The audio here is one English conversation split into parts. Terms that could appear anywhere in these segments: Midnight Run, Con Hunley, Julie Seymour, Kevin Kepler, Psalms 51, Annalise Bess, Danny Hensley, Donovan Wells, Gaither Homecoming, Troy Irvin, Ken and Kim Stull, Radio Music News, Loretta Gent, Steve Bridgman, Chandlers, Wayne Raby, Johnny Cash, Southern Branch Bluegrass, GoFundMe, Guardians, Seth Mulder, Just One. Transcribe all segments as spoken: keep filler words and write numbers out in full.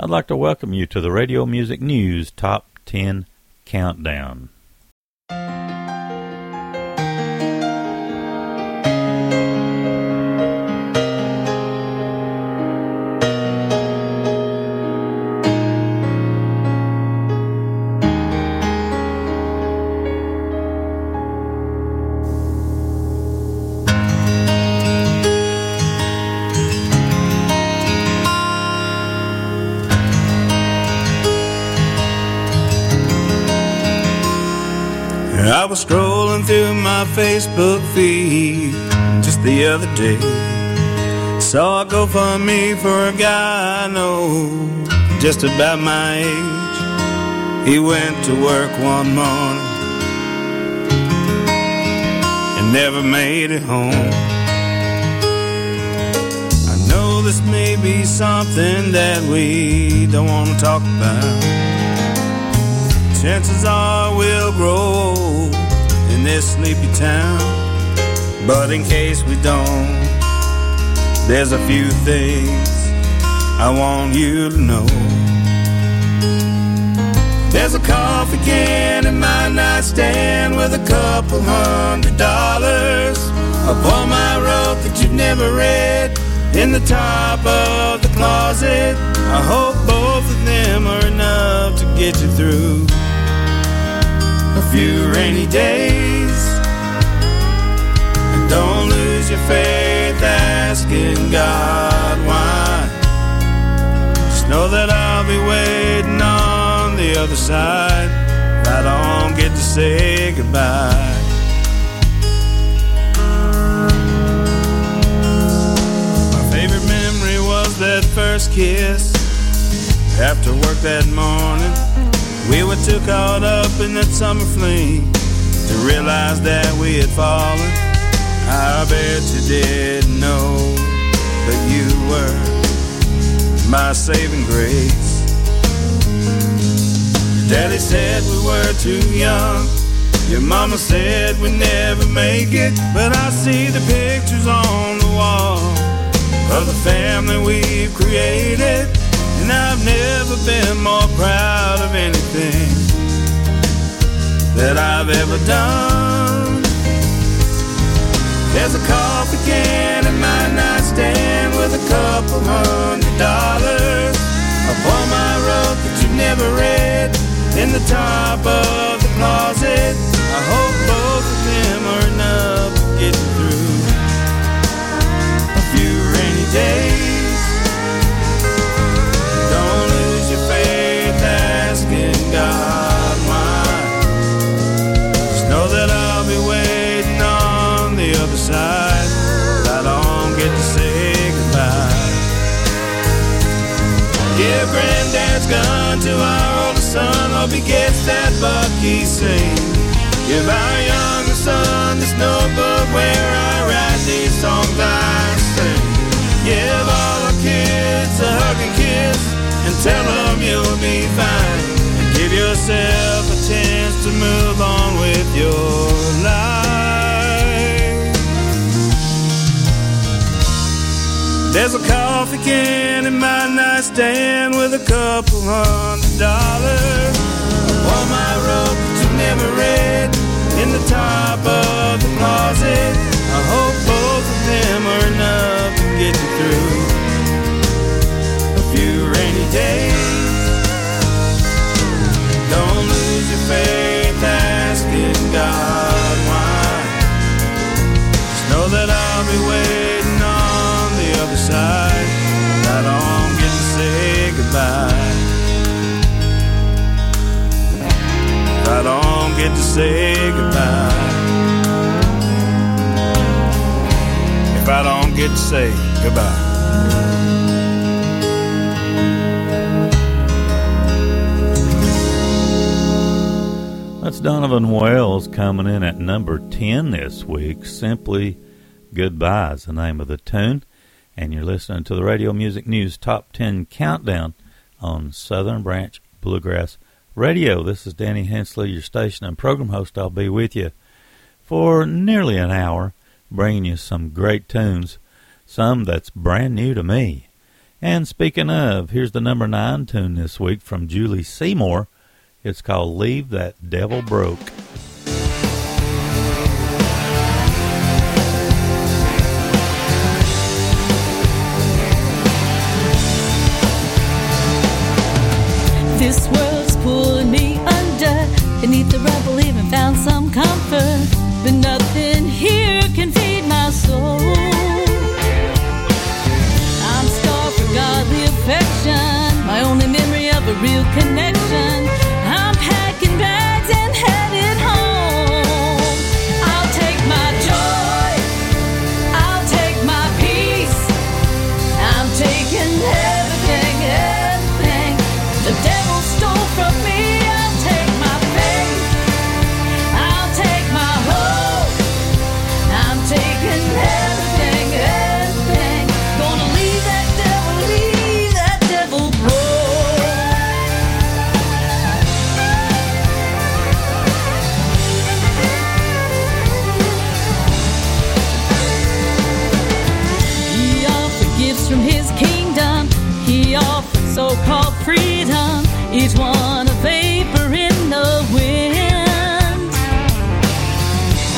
I'd like to welcome you to the Radio Music News Top ten Countdown. I was scrolling through my Facebook feed just the other day. Saw a GoFundMe for a guy I know just about my age. He went to work one morning and never made it home. I know this may be something that we don't want to talk about. Chances are we'll grow old in this sleepy town, but in case we don't, there's a few things I want you to know. There's a coffee can in my nightstand with a couple hundred dollars up on my road that you've never read. In the top of the closet, I hope both of them are enough to get you through a few rainy days. And don't lose your faith asking God why. Just know that I'll be waiting on the other side if I don't get to say goodbye. My favorite memory was that first kiss. After work that morning, we were too caught up in that summer fling to realize that we had fallen. I bet you didn't know that you were my saving grace. Daddy said we were too young. Your mama said we'd never make it. But I see the pictures on the wall of the family we've created. And I've never been more proud of anything that I've ever done. There's a coffee can in my nightstand with a couple hundred dollars up on my rug that you've never read. In the top of the closet, I hope both of them are enough to get through a few rainy days. Asking God why. Just know that I'll be waiting on the other side if I don't get to say goodbye. Yeah, granddad's gone to our older son. Hope he gets that buck he sings. Give our younger son this notebook where I write these songs I sing. Give all our kids a hug and kiss and tell them you'll be fine. And give yourself a chance to move on with your life. There's a coffee can in my nightstand with a couple hundred dollars on my road that you never read. In the top of the closet, I hope both of them are enough to get you through few rainy days. Don't lose your faith asking God why. Just know that I'll be waiting on the other side if I don't get to say goodbye. If I don't get to say goodbye. If I don't get to say goodbye. That's Donovan Wells coming in at number ten this week. Simply Goodbye is the name of the tune. And you're listening to the Radio Music News Top ten Countdown on Southern Branch Bluegrass Radio. This is Danny Hensley, your station and program host. I'll be with you for nearly an hour, bringing you some great tunes, some that's brand new to me. And speaking of, here's the number nine tune this week from Julie Seymour. It's called Leave That Devil Broke. This world's pulling me under. Beneath the rubble even found some comfort. But nothing here can feed my soul. I'm scarred for godly affection. My only memory of a real connection. I'm packing bags and headed home. I'll take my joy. I'll take my peace. I'm taking everything, everything the devil stole from me. I'll take my faith. I'll take my hope. I'm taking everything, everything. Gonna leave that devil, leave that devil broke. He all forgives from his kingdom. He offers so-called freedom. Each one a vapor in the wind.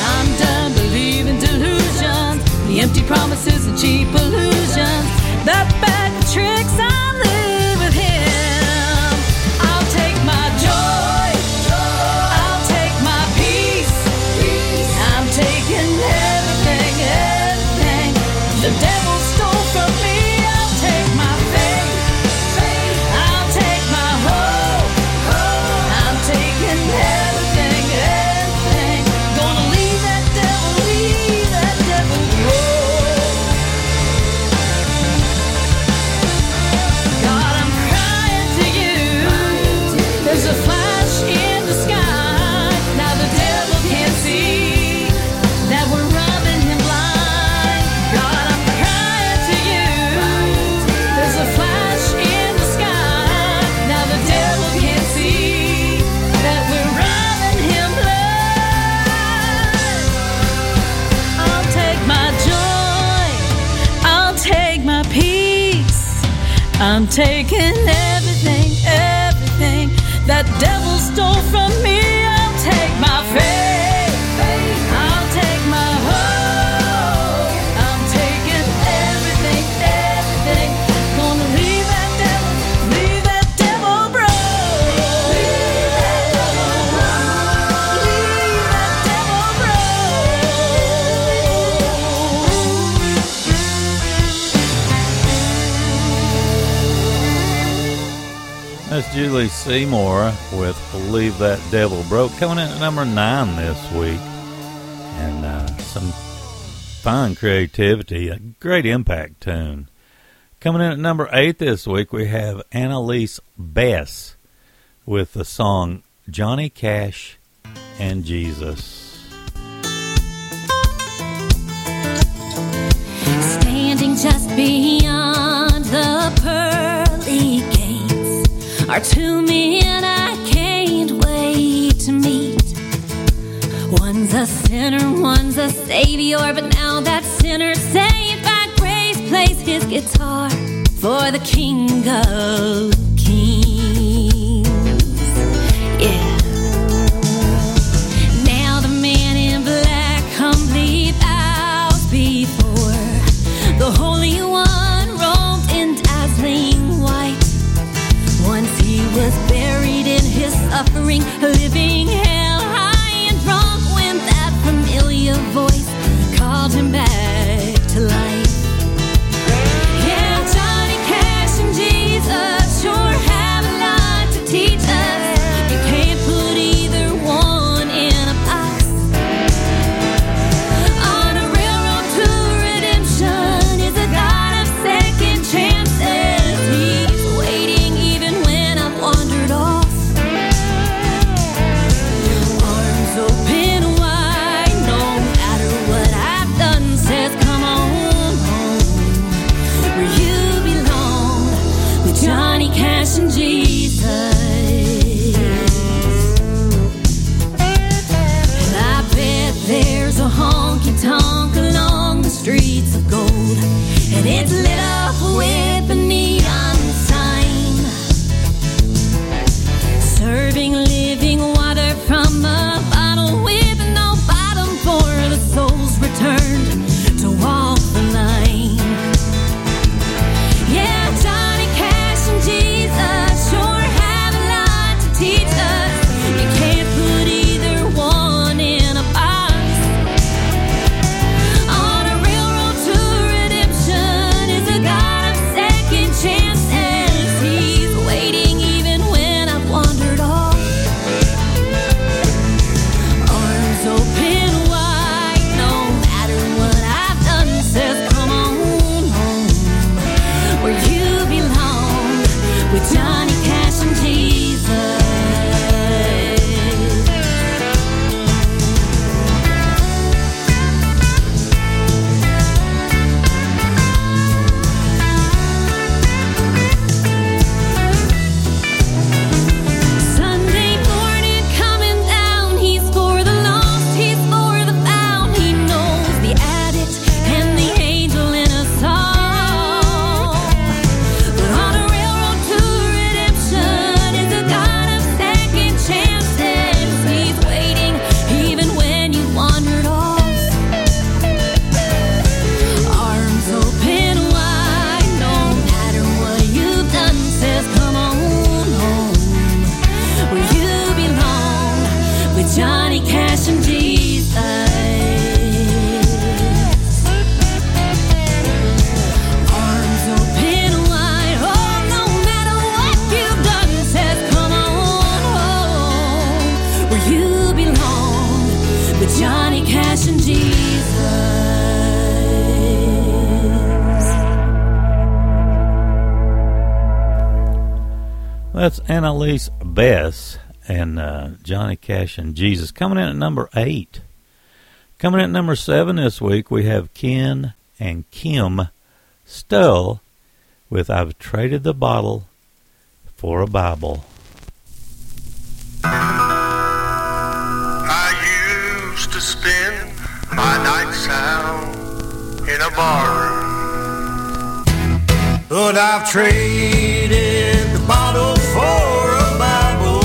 I'm done believing delusions, the empty promises and cheap illusions, that bad tricks I live with him. I'll take my joy. I'll take my peace. I'm taking everything, everything the devil stole from me. I'll take my faith. I'll take my hope. I'm taking everything, everything. Gonna leave that devil, leave that devil broke. God, I'm crying to you. There's a flash in the sky. Now the devil can't see that we're robbing him blind. God, I'm crying to you. There's a flash in the sky. Now the devil can't see that we're robbing him blind. I'll take my joy. I'll take my peace. I'm taking everything, everything that devil stole from me. I'll take my faith. I'll take my hope. I'm taking everything, everything. Gonna leave that devil, leave that devil broke. Leave that devil broke. Leave that devil broke. That's Julie Seymour with Leave That Devil Broke, coming in at number nine this week. And uh, some fine creativity, a great impact tune. Coming in at number eight this week, we have Annalise Bess with the song Johnny Cash and Jesus. Standing just beyond the pearly gates are two men I can't wait to meet. One's a sinner, one's a savior, but now that sinner saved by grace plays his guitar for the King of Kings. Yeah. Now the man in black humbly bows before the Holy One robed in dazzling white. Once he was buried in his suffering, living hell high and drunk, when that familiar voice called him back to life. Yeah, Johnny Cash and Jesus sure have a lot to teach us. You can't put either one in a box. On a railroad to redemption is a God of second chances. He's waiting even when I've wandered off. Arms open wide, no matter what I've done, says come on home where you belong with Johnny Cash and Jesus. I bet there's a honky tonk along the streets of gold, and it's lit up with beneath That's Annalise Bess and uh, Johnny Cash and Jesus. Coming in at number eight. Coming in at number seven this week, we have Ken and Kim Stull with I've Traded the Bottle for a Bible. I used to spend my nights out in a bar, but I've traded the bottle for a Bible.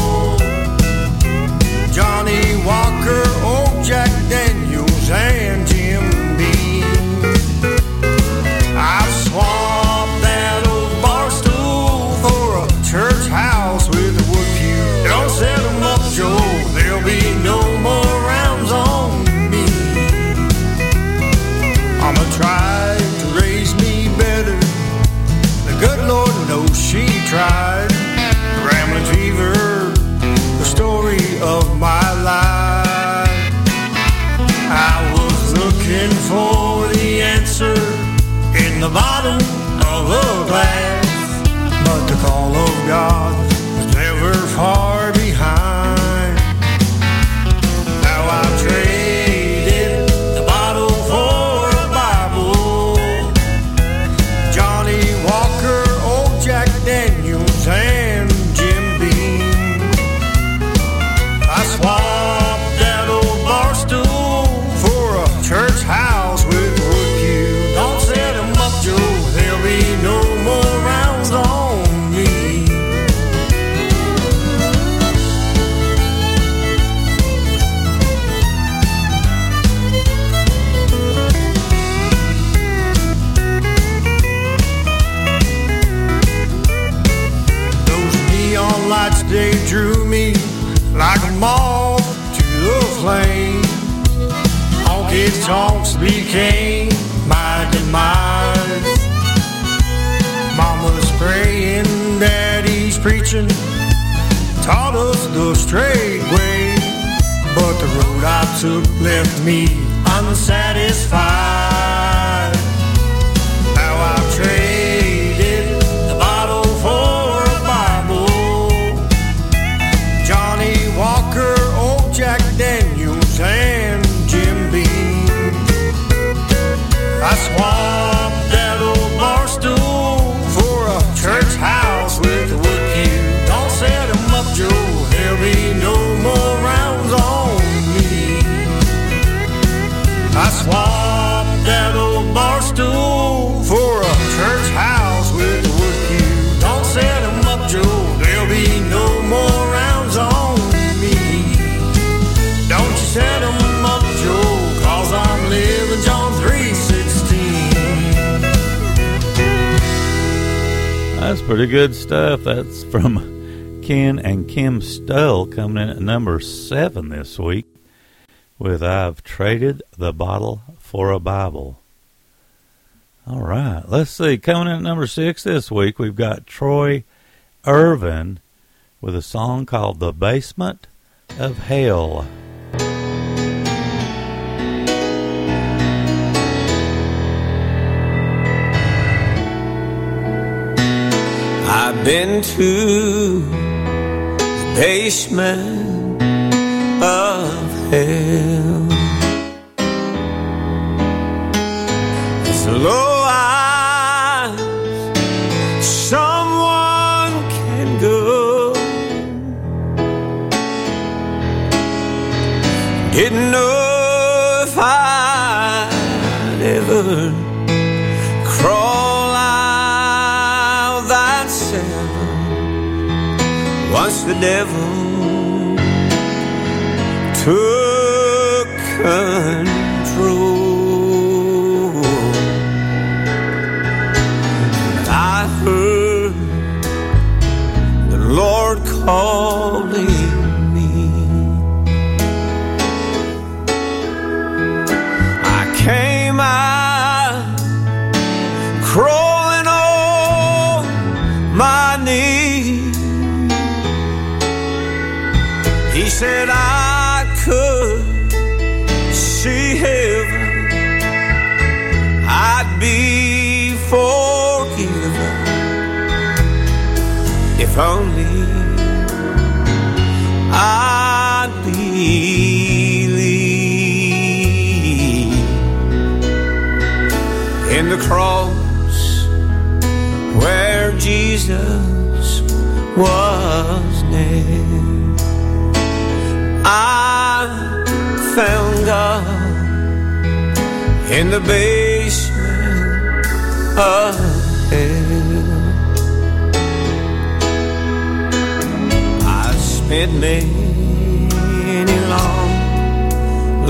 Johnny Walker, old Jack Daniels, and Jim Beam. I've swapped that old bar stool for a church house with a wood pew. Don't set them up, Joe, there'll be no more rounds on me. I'ma try to raise me better, the good Lord knows she tried. Grambling fever, the story of my life. I was looking for the answer in the bottom of a glass, but the call of God was never far behind. Now I traded the bottle for a Bible. Johnny Walker, Jack Daniels, and Jim Beam. I swapped that old bar stool for a church house with wood pew. Don't set them up, Joe, there'll be no more rounds on lights, they drew me like a moth to a flame. Honky tonks became my demise. Mama's praying, daddy's preaching, taught us the straight way, but the road I took left me unsatisfied. Now I've traded the bottle for Jack Daniels and Jim Beam. I swapped that old bar stool for a church house with a wood pew. Don't set them up, Joe, there'll be no more rounds on me. I swapped that old bar stool for a church house with a wood pew. Don't set them up, Joe, there'll be no more rounds on me. Don't you set them up, Joe, cause I'm living John three sixteen. That's pretty good stuff. That's from Ken and Kim Stull coming in at number seven this week with I've Traded the Bottle for a Bible. All right, let's see. Coming in at number six this week, we've got Troy Irvin with a song called The Basement of Hell. I've been to the basement of hell. As low as someone can go. Didn't know if I'd ever crawl. Once the devil took control, I heard the Lord calling me. I came out crawling on my knees. He said I could see heaven, I'd be forgiven if if only I'd believe in the cross where Jesus was nailed. I found God in the basement of hell. I spent many long,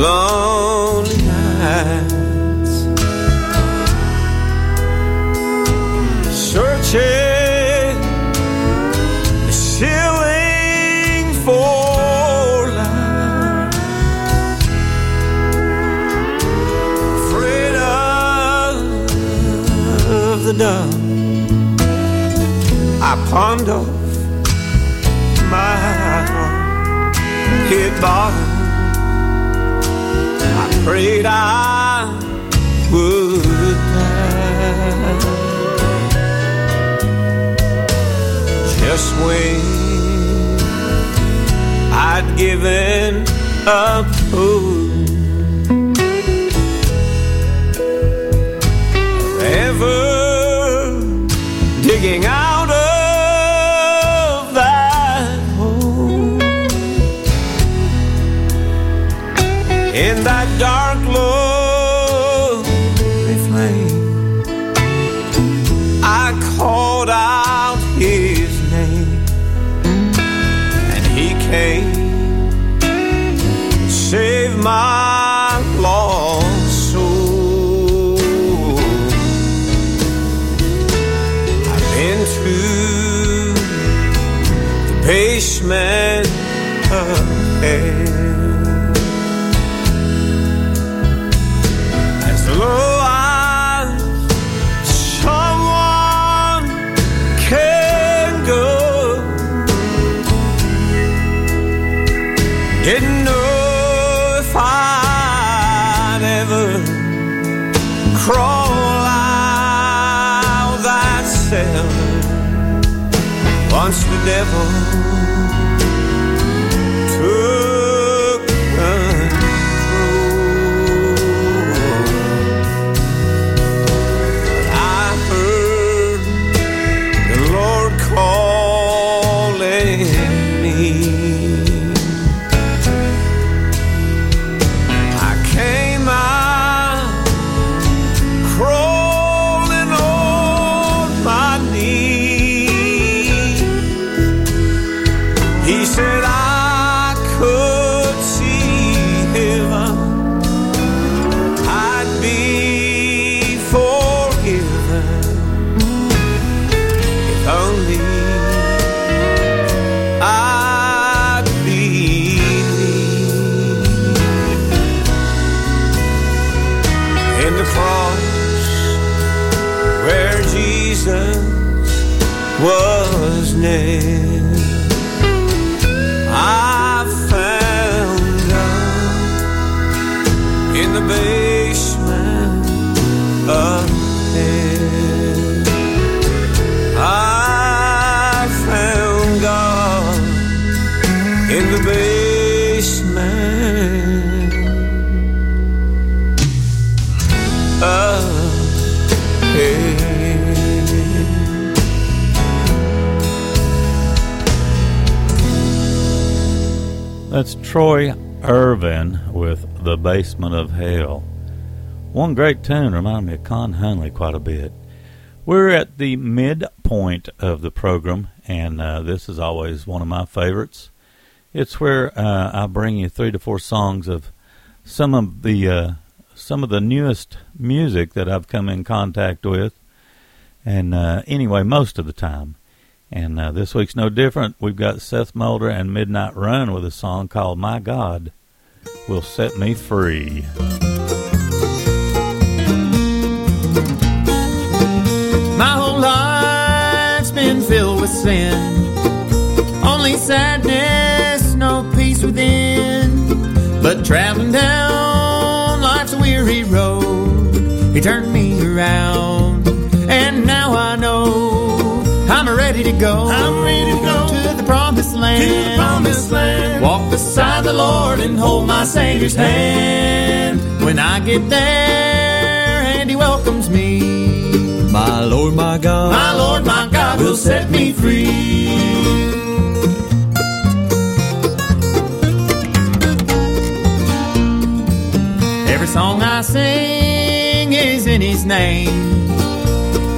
lonely nights searching. I pawned off my heart, hit bottom. I prayed I would die. Just when I'd given up hope, ever digging out of that hole, in that dark lonely flame, I called out his name, and he came to save my lost. Basement of hell. As low as someone can go. Didn't know if I'd ever crawl out that cell. Once the devil was nailed. I found love in the basement of hell. I found God in the basement of hell. That's Troy Irvin with The Basement of Hell. One great tune reminded me of Con Hunley quite a bit. We're at the midpoint of the program, and uh, this is always one of my favorites. It's where uh, I bring you three to four songs of some of the uh, some of the newest music that I've come in contact with, and uh, anyway, most of the time. And uh, this week's no different. We've got Seth Mulder and Midnight Run with a song called My God Will Set Me Free. My whole life's been filled with sin, only sadness, no peace within. But traveling down life's weary road, He turned me around, and now I know I'm a ready to go. I'm ready to go to the promised land. To the promised land. Walk beside the Lord and hold my Savior's hand. When I get there, and He welcomes me. My Lord, my God, my Lord, my God will set me free. Every song I sing is in His name.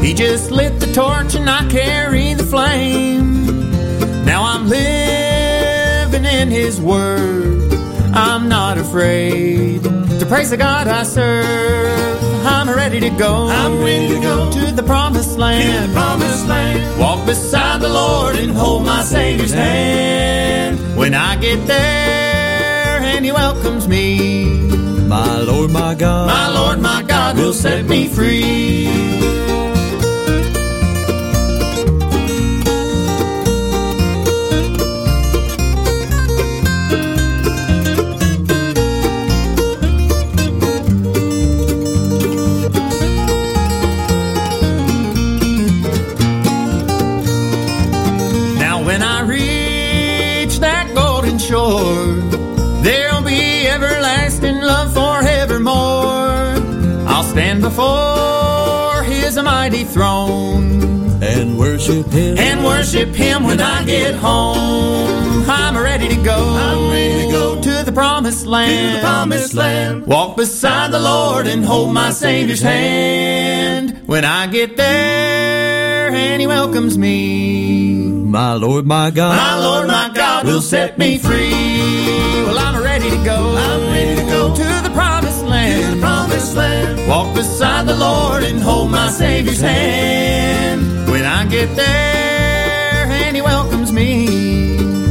He just lit the torch and I carry the flame. Now I'm living in His word. I'm not afraid to praise the God I serve. I'm ready to go. I'm ready to go to the promised land. To the promised land. Walk beside the Lord and hold my Savior's hand. When I get there and He welcomes me. My Lord, my God, my Lord, my God will set me free. Now when I reach that golden shore, stand before His mighty throne and worship Him, and worship Him when I get home. I'm ready to go, I'm ready to go to the promised land, to the promised land. Walk beside the Lord and hold my Savior's hand. When I get there and He welcomes me, my Lord, my God, my Lord, my God will set me free. Well, I'm ready to go, I'm ready to go to the promised land. To the promised land. Walk beside the Lord and hold my Savior's hand. When I get there and He welcomes me,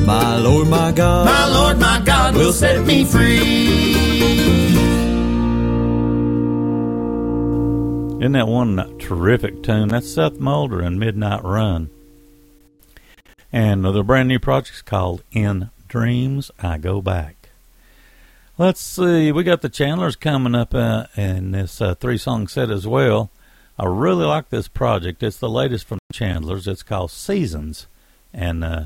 my Lord, my God, my Lord, my God will set me free. Isn't that one terrific tune? That's Seth Mulder and Midnight Run. And the brand new project's called In Dreams I Go Back. Let's see, we got the Chandlers coming up uh, in this uh, three-song set as well. I really like this project. It's the latest from Chandlers. It's called Seasons, and uh,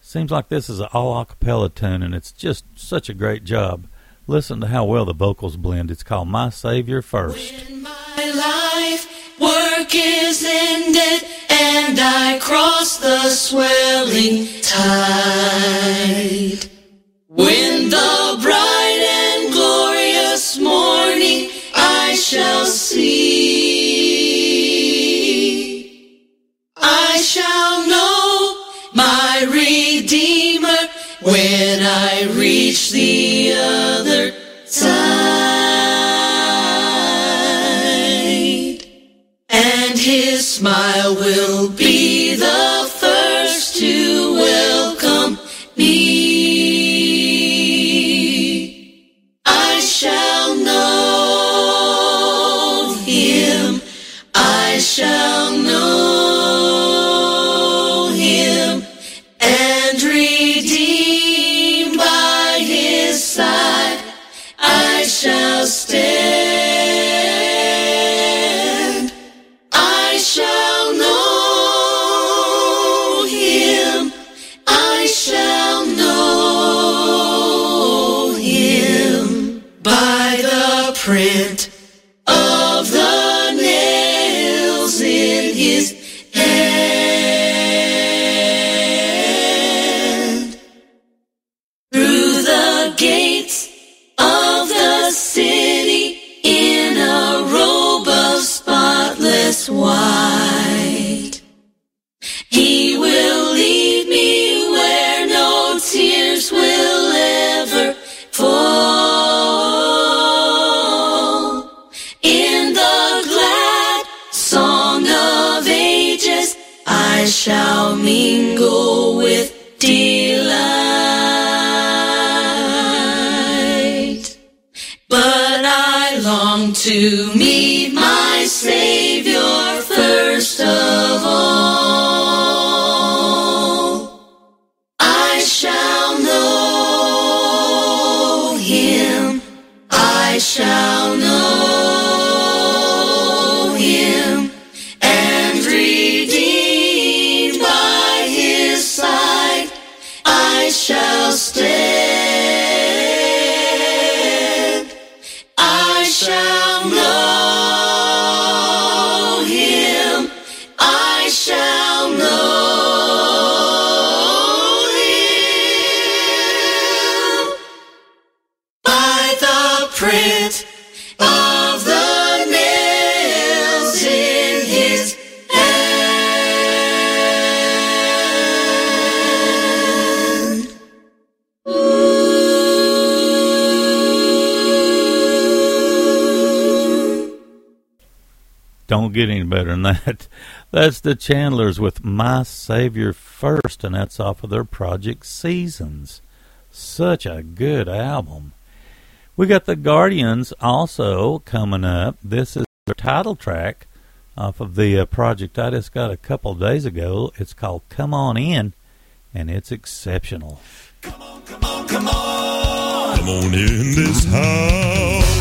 seems like this is an all-acapella tune, and it's just such a great job. Listen to how well the vocals blend. It's called My Savior First. When my life work is ended and I cross the swelling tide, when the bright and glorious morning I shall see, I shall know my Redeemer when I reach the other side, and His smile will be the first to welcome me. To meet my Savior first of all, I shall know Him, I shall know Him, and redeemed by Don't get any better than that. That's the Chandlers with My Savior First, and that's off of their project Seasons. Such a good album. We got the Guardians also coming up. This is their title track off of the uh, project I just got a couple days ago. It's called Come On In, and it's exceptional. Come on, come on, come on. Come on in this house.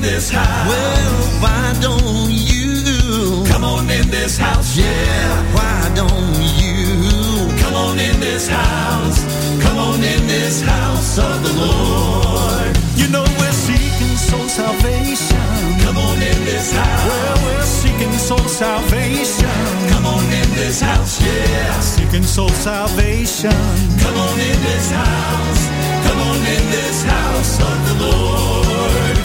This house. Well, why don't you come on in this house? Yeah, why don't you come on in this house? Come on in this house of the Lord. You know we're seeking soul salvation. Come on in this house. Well, we're seeking soul salvation. Come on in this house. Yeah, seeking soul salvation. Come on in this house. Come on in this house of the Lord.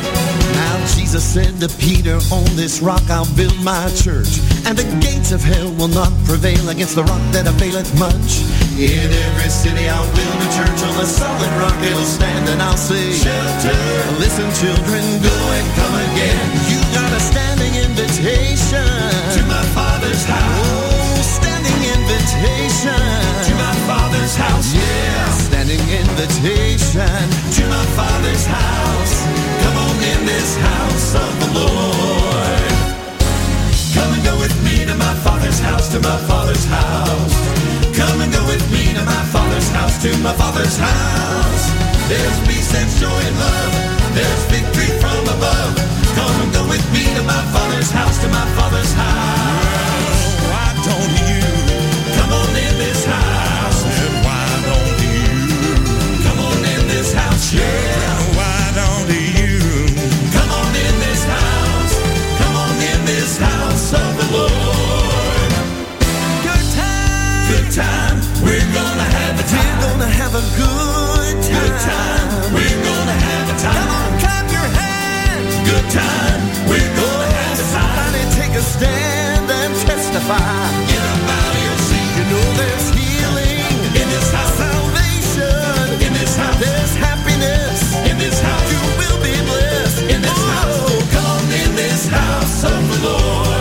Jesus said to Peter, on this rock I'll build my church, and the gates of hell will not prevail against the rock that availeth much. In every city I'll build a church, on the solid rock it'll stand, and I'll say, shelter. Listen children, go and come again. You got a standing invitation to my Father's house. Oh, standing invitation to my Father's house. Yeah, standing invitation to my Father's house. Come on in this house of the Lord. Come and go with me to my Father's house, to my Father's house. Come and go with me to my Father's house, to my Father's house. There's peace and joy and love. There's victory from above. Come and go with me to my Father's house, to my Father's house. Why don't you come on in this house? And why don't you come on in this house? Yeah. Why don't you? House of the Lord. Good time, good time. We're gonna have a time. We're gonna have a good time. Good time. We're gonna have a time. Come on, clap your hands. Good time. We're gonna oh, have a time. Somebody take a stand and testify. Get up out of your seat. You know there's healing in this house. Salvation in this house. There's happiness in this house. You will be blessed in this house. Oh, come on in this house of the Lord.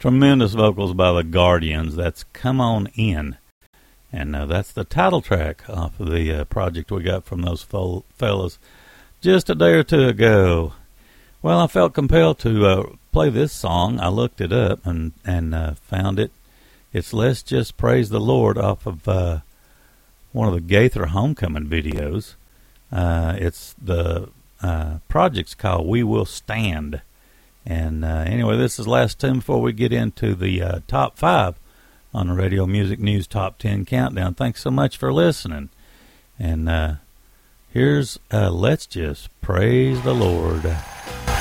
Tremendous vocals by the Guardians. That's Come On In. And uh, that's the title track off of the uh, project we got from those fo- fellas just a day or two ago. Well, I felt compelled to uh, play this song. I looked it up and, and uh, found it. It's Let's Just Praise the Lord off of uh, one of the Gaither Homecoming videos. Uh, it's the uh, project's called We Will Stand. And uh, anyway, this is the last tune before we get into the uh, top five on the Radio Music News Top ten Countdown. Thanks so much for listening. And uh, here's uh, Let's Just Praise the Lord. Yeah.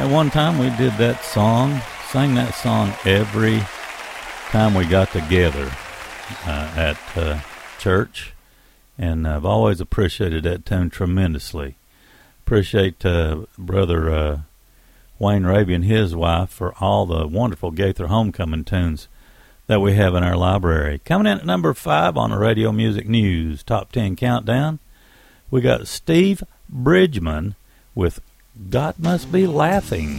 At one time we did that song, sang that song every time we got together uh, at uh, church, and I've always appreciated that tune tremendously. Appreciate uh, Brother uh, Wayne Raby and his wife for all the wonderful Gaither Homecoming tunes that we have in our library. Coming in at number five on the Radio Music News Top ten Countdown, we got Steve Bridgman with God Must Be Laughing. I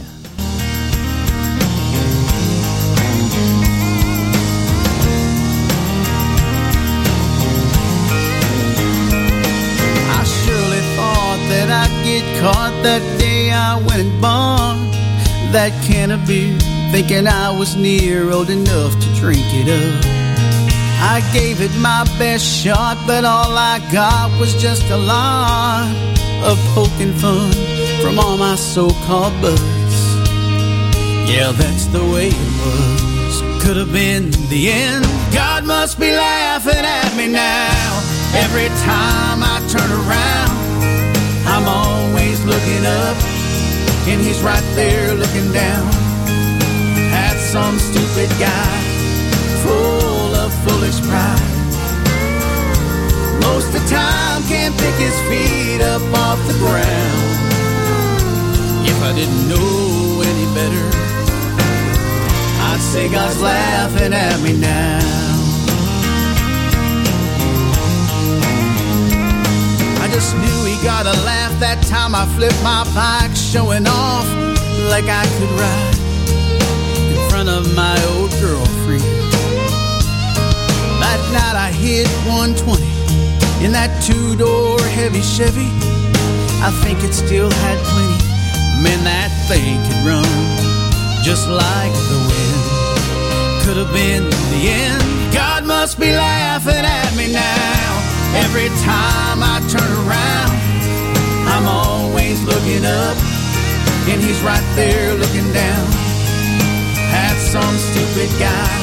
surely thought that I'd get caught that day I went and bombed that can of beer, thinking I was near old enough to drink it up. I gave it my best shot, but all I got was just a lot of poking fun from all my so-called buds. Yeah, that's the way it was. Could have been the end. God must be laughing at me now. Every time I turn around, I'm always looking up, and he's right there looking down. Some stupid guy, full of foolish pride. Most of the time can't pick his feet up off the ground. If I didn't know any better, I'd say God's laughing at me now. I just knew he got a laugh that time I flipped my bike, showing off like I could ride of my old girlfriend. That night I hit one twenty in that two-door heavy Chevy. I think it still had plenty. Man, that thing could run just like the wind. Could have been the end. God must be laughing at me now. Every time I turn around, I'm always looking up, and he's right there looking down. At some stupid guy,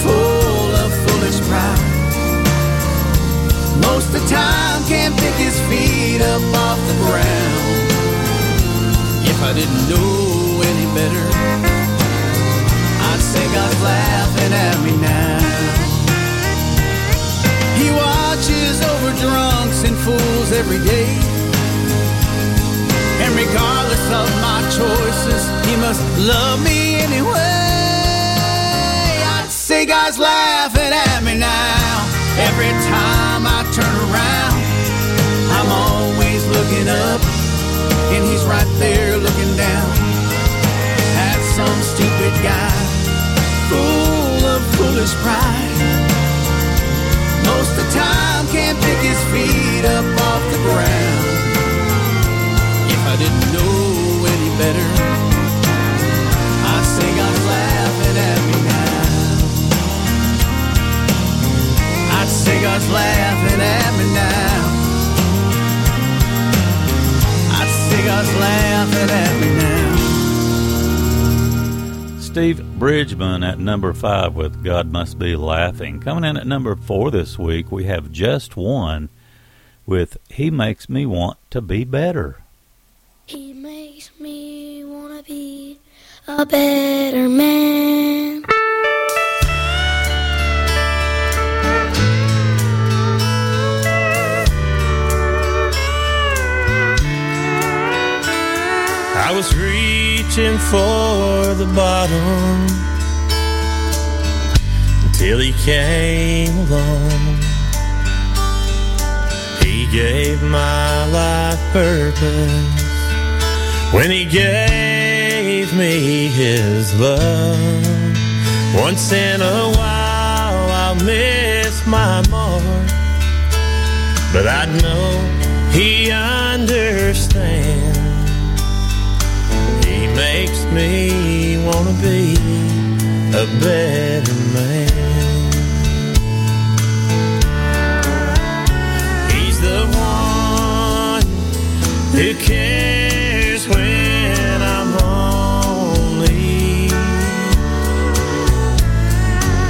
full of foolish pride. Most of the time can't pick his feet up off the ground. If I didn't know any better, I'd say God's laughing at me now. He watches over drunks and fools every day, and regardless of my choices, he must love me anyway. I'd say God's laughing at me now. Every time I turn around, I'm always looking up, and he's right there looking down. At some stupid guy, full of foolish pride. Most of the time can't pick his feet up off the ground. I didn't know any better, I say God's laughing at me now. I say God's laughing at me now. I say God's laughing at me now. Steve Bridgman at number five with God Must Be Laughing. Coming in at number four this week, we have Just One with He Makes Me Want to Be Better. He makes me wanna be a better man. I was reaching for the bottom until he came along. He gave my life purpose when he gave me his love. Once in a while I'll miss my mark, but I know he understands. He makes me want to be a better man. He's the one who cares when I'm lonely.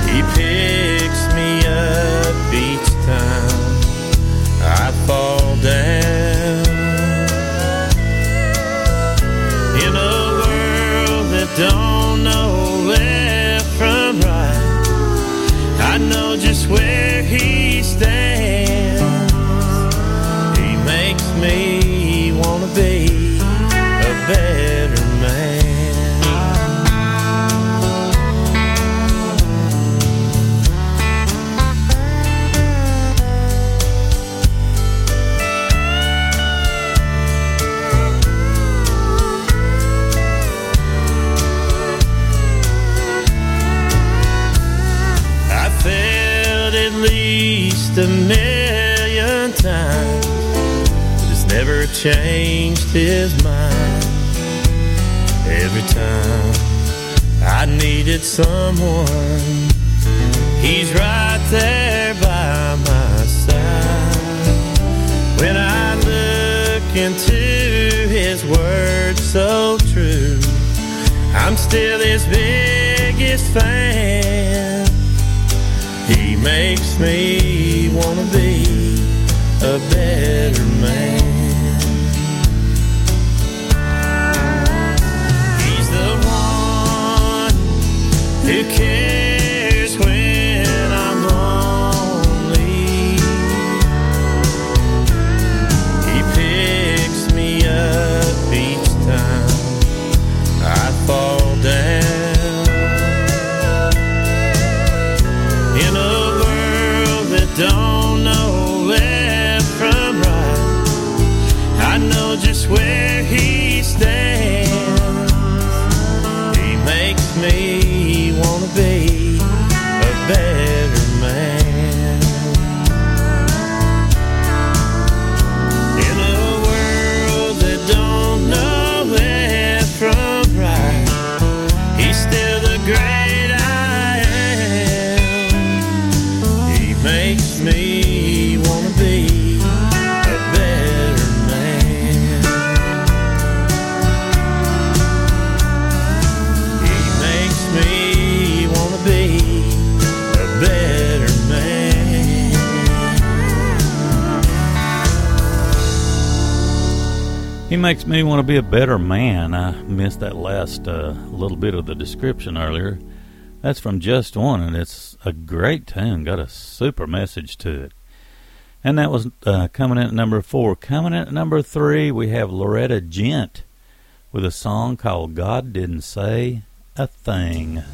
He picks me up each time I fall down. In a world asked a million times, but it's never changed his mind. Every time I needed someone, he's right there by my side. When I look into his words so true, I'm still his biggest fan. He makes me want to be a better man. He's the one who cares when I'm lonely. He picks me up each time I fall down. Don't know left from right, I know just where he stands. He makes me want to be a better man. In a world that don't know left from right, he's still the greatest. Me wanna be a better man. He makes me wanna be a better man. He makes me want to be a better man. I missed that last uh, little bit of the description earlier. That's from Just One, and it's a great tune. Got a super message to it. And that was uh, coming in at number four. Coming in at number three, we have Loretta Gent with a song called God Didn't Say a Thing.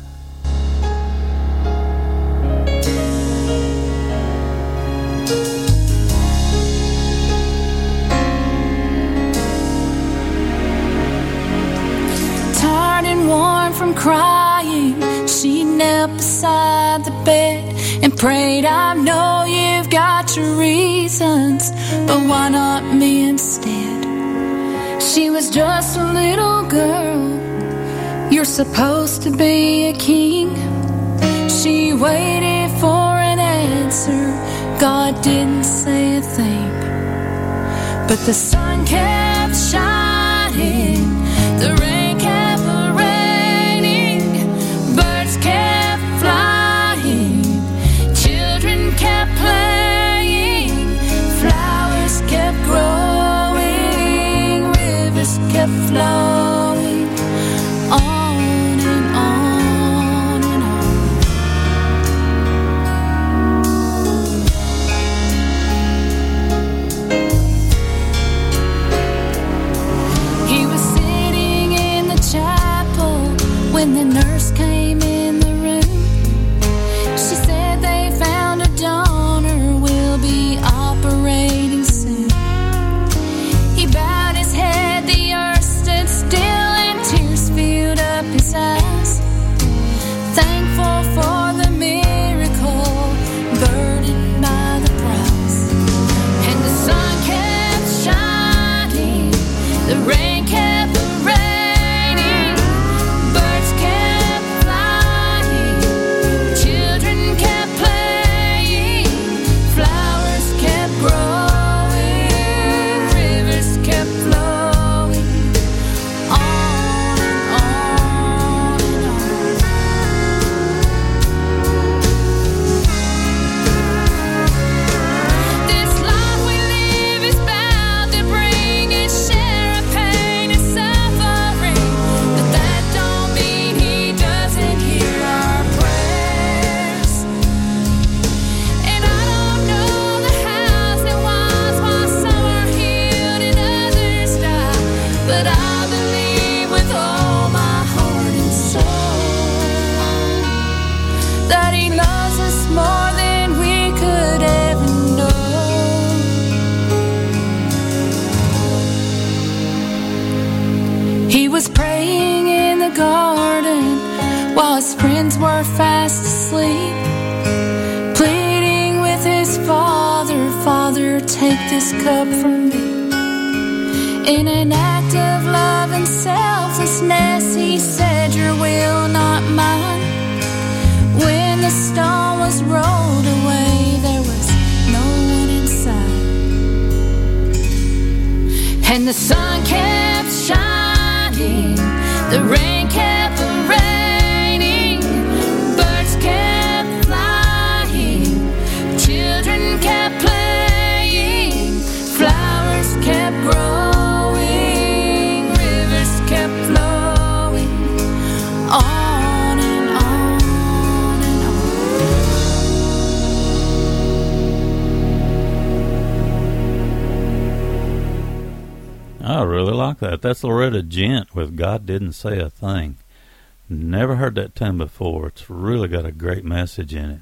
Tired and worn from crying, she knelt beside the bed and prayed, I know you've got your reasons, but why not me instead? She was just a little girl, you're supposed to be a king. She waited for an answer, God didn't say a thing. But the sun kept shining, the rain kept playing, flowers kept growing, rivers kept flowing, on and on and on. He was sitting in the chapel when the nurse came in the room. She said they found a dawn. Operating soon. He bowed his head, the earth stood still, and tears filled up his eyes. Thankful for the miracle, burdened by the price. And the sun kept shining, the rain kept raining, birds kept flying, children kept playing, flowers growing, rivers kept flowing, on and on and on. This life we live is bound to bring its share of pain and suffering, but that don't mean he doesn't hear our prayers. And I don't know the but I believe with all my heart and soul that he loves us more than we could ever know. He was praying in the garden while his friends were fast asleep, pleading with his Father, Father, take this cup from me. In an act of love and selflessness, he said, your will, not mine. When the stone was rolled away, there was no one inside. And the sun kept shining, the rain kept raining, birds kept flying, children kept playing, flowers kept growing, rivers kept flowing, on and on and on. I really like that. That's Loretta Gent with God Didn't Say a Thing. Never heard that tune before. It's really got a great message in it.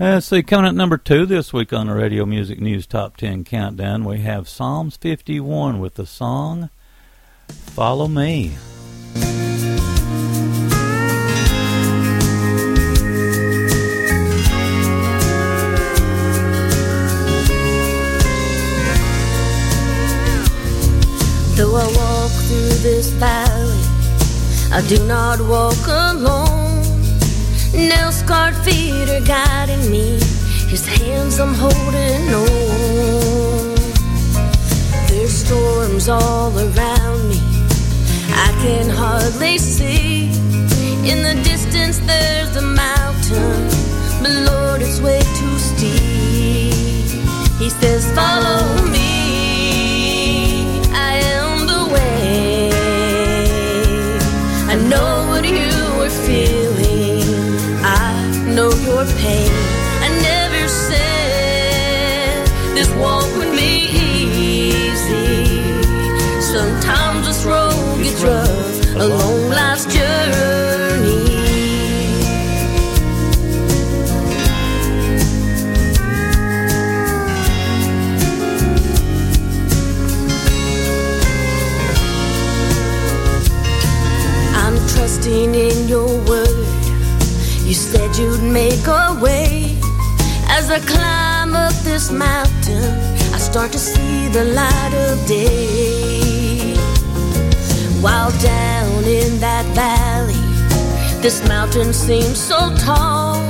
Uh, see, coming up number two this week on the Radio Music News Top ten Countdown, we have Psalms fifty-one with the song, Follow Me. Though I walk through this valley, I do not walk alone. Nail-scarred feet are guiding me, his hands I'm holding on. There's storms all around me, I can hardly see. In the distance there's the mountain, but Lord, it's way too steep. He says, follow me, I am the way. I know what you are feeling, I know your pain. I never said this walk would be easy. Sometimes this road gets rough, a long life's journey. Trusting in your word, you said you'd make a way. As I climb up this mountain, I start to see the light of day. While down in that valley, this mountain seems so tall,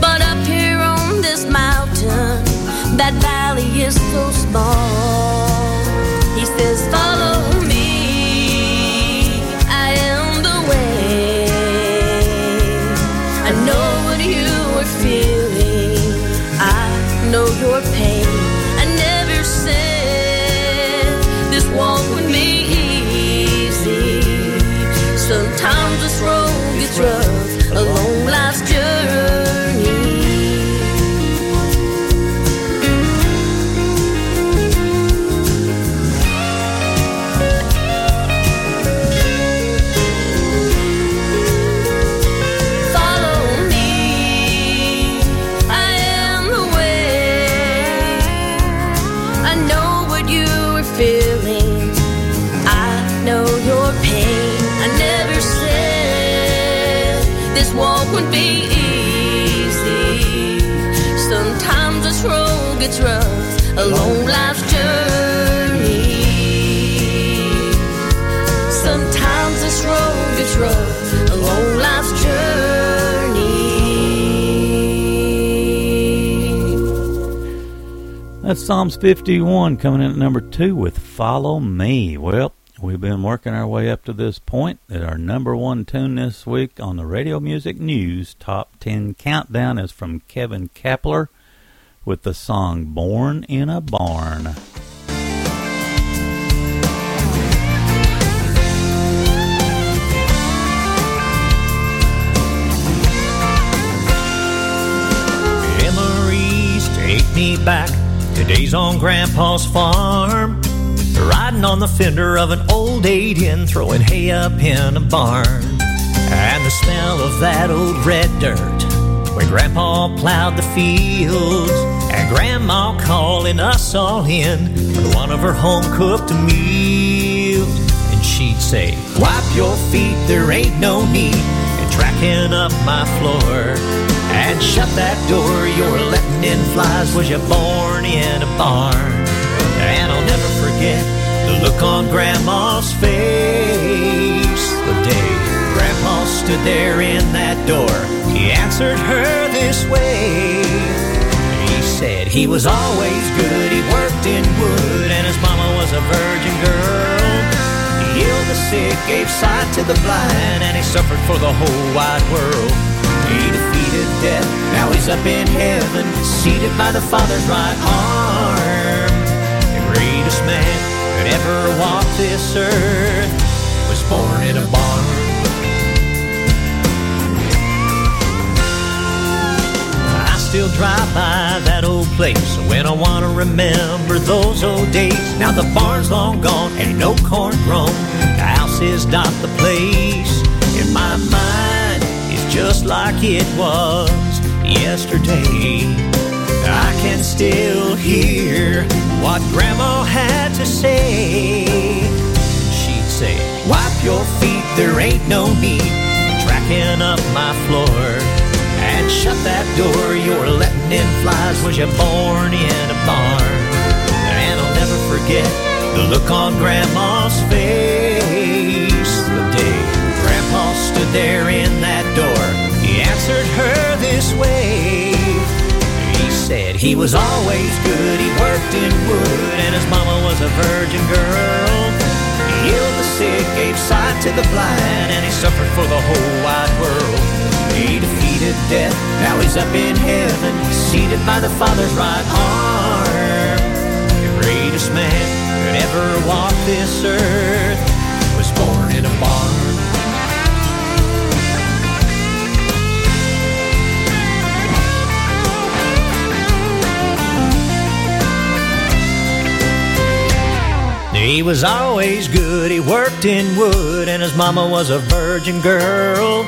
but up here on this mountain, that valley is so small. He says, follow me, I know what you are feeling, I know your pain. I never said this walk would be easy. Sometimes this road gets rough, a long life's journey. This walk would be easy. Sometimes this road gets rough, a long life's journey. Sometimes this road gets rough, a long life's journey. That's Psalms fifty-one coming in at number two with Follow Me. Well, we've been working our way up to this point at our number one tune this week on the Radio Music News Top ten Countdown is from Kevin Kepler with the song Born in a Barn. Memories take me back to days on Grandpa's farm. Riding on the fender of an old eight-in, throwing hay up in a barn. And the smell of that old red dirt when Grandpa plowed the fields. And Grandma calling us all in for one of her home-cooked meals. And she'd say, wipe your feet, there ain't no need in tracking up my floor. and shut that door. You're letting in flies. Was you born in a barn? And I'll never forget the look on Grandma's face the day Grandpa stood there in that door. He answered her this way. He said he was always good. He worked in wood, and his mama was a virgin girl. He healed the sick, gave sight to the blind, and he suffered for the whole wide world. He defeated death, now he's up in heaven, seated by the Father's right arm. The greatest man that ever walked this earth was born in a barn. I still drive by that old place when I want to remember those old days. Now the barn's long gone, ain't no corn grown. The house is not the place. In my mind, it's just like it was yesterday. I can still hear what Grandma had to say. She'd say, wipe your feet, there ain't no need in tracking up my floor. And shut that door, you're letting in flies. Was you born in a barn? And I'll never forget the look on Grandma's face the day Grandpa stood there in that door. He answered her this way. He said he was always good. He worked in wood, and his mama was a virgin girl. He healed the sick, gave sight to the blind, and he suffered for the whole wide world. He defeated death, now he's up in heaven, seated by the Father's right arm. The greatest man that ever walked this earth was born in a barn. He was always good, he worked in wood, and his mama was a virgin girl.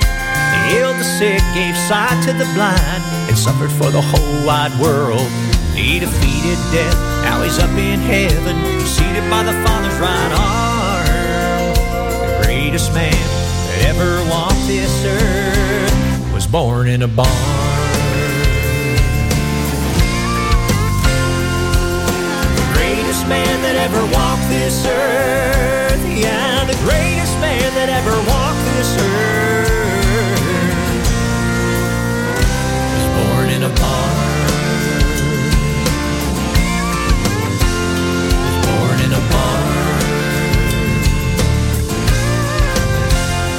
He healed the sick, gave sight to the blind, and suffered for the whole wide world. He defeated death, now he's up in heaven, seated by the Father's right arm. The greatest man that ever walked this earth was born in a barn. The greatest man that ever walked this earth, yeah, the greatest man that ever walked this earth. Born in a barn. Born in a barn.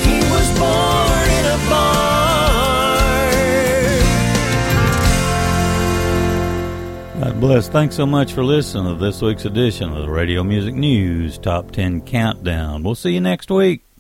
He was born in a barn. God bless. Thanks so much for listening to this week's edition of the Radio Music News Top ten Countdown. We'll see you next week.